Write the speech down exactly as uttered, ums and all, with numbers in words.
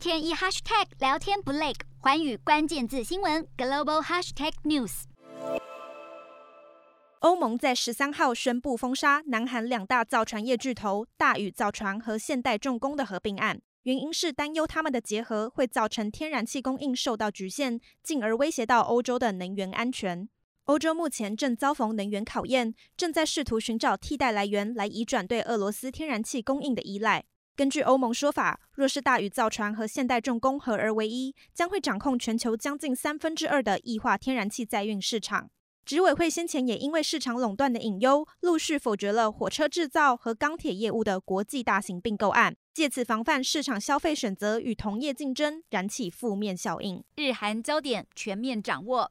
天一 hashtag 聊天不累，寰宇关键字新闻 global hashtag news。欧盟在十三号宣布封杀南韩两大造船业巨头大宇造船和现代重工的合并案，原因是担忧他们的结合会造成天然气供应受到局限，进而威胁到欧洲的能源安全。欧洲目前正遭逢能源考验，正在试图寻找替代来源来移转对俄罗斯天然气供应的依赖。根据欧盟说法，若是大宇造船和现代重工合而为一，将会掌控全球将近三分之二的液化天然气载运市场。执委会先前也因为市场垄断的隐忧，陆续否决了火车制造和钢铁业务的国际大型并购案，借此防范市场消费选择与同业竞争燃起负面效应。日韩焦点全面掌握，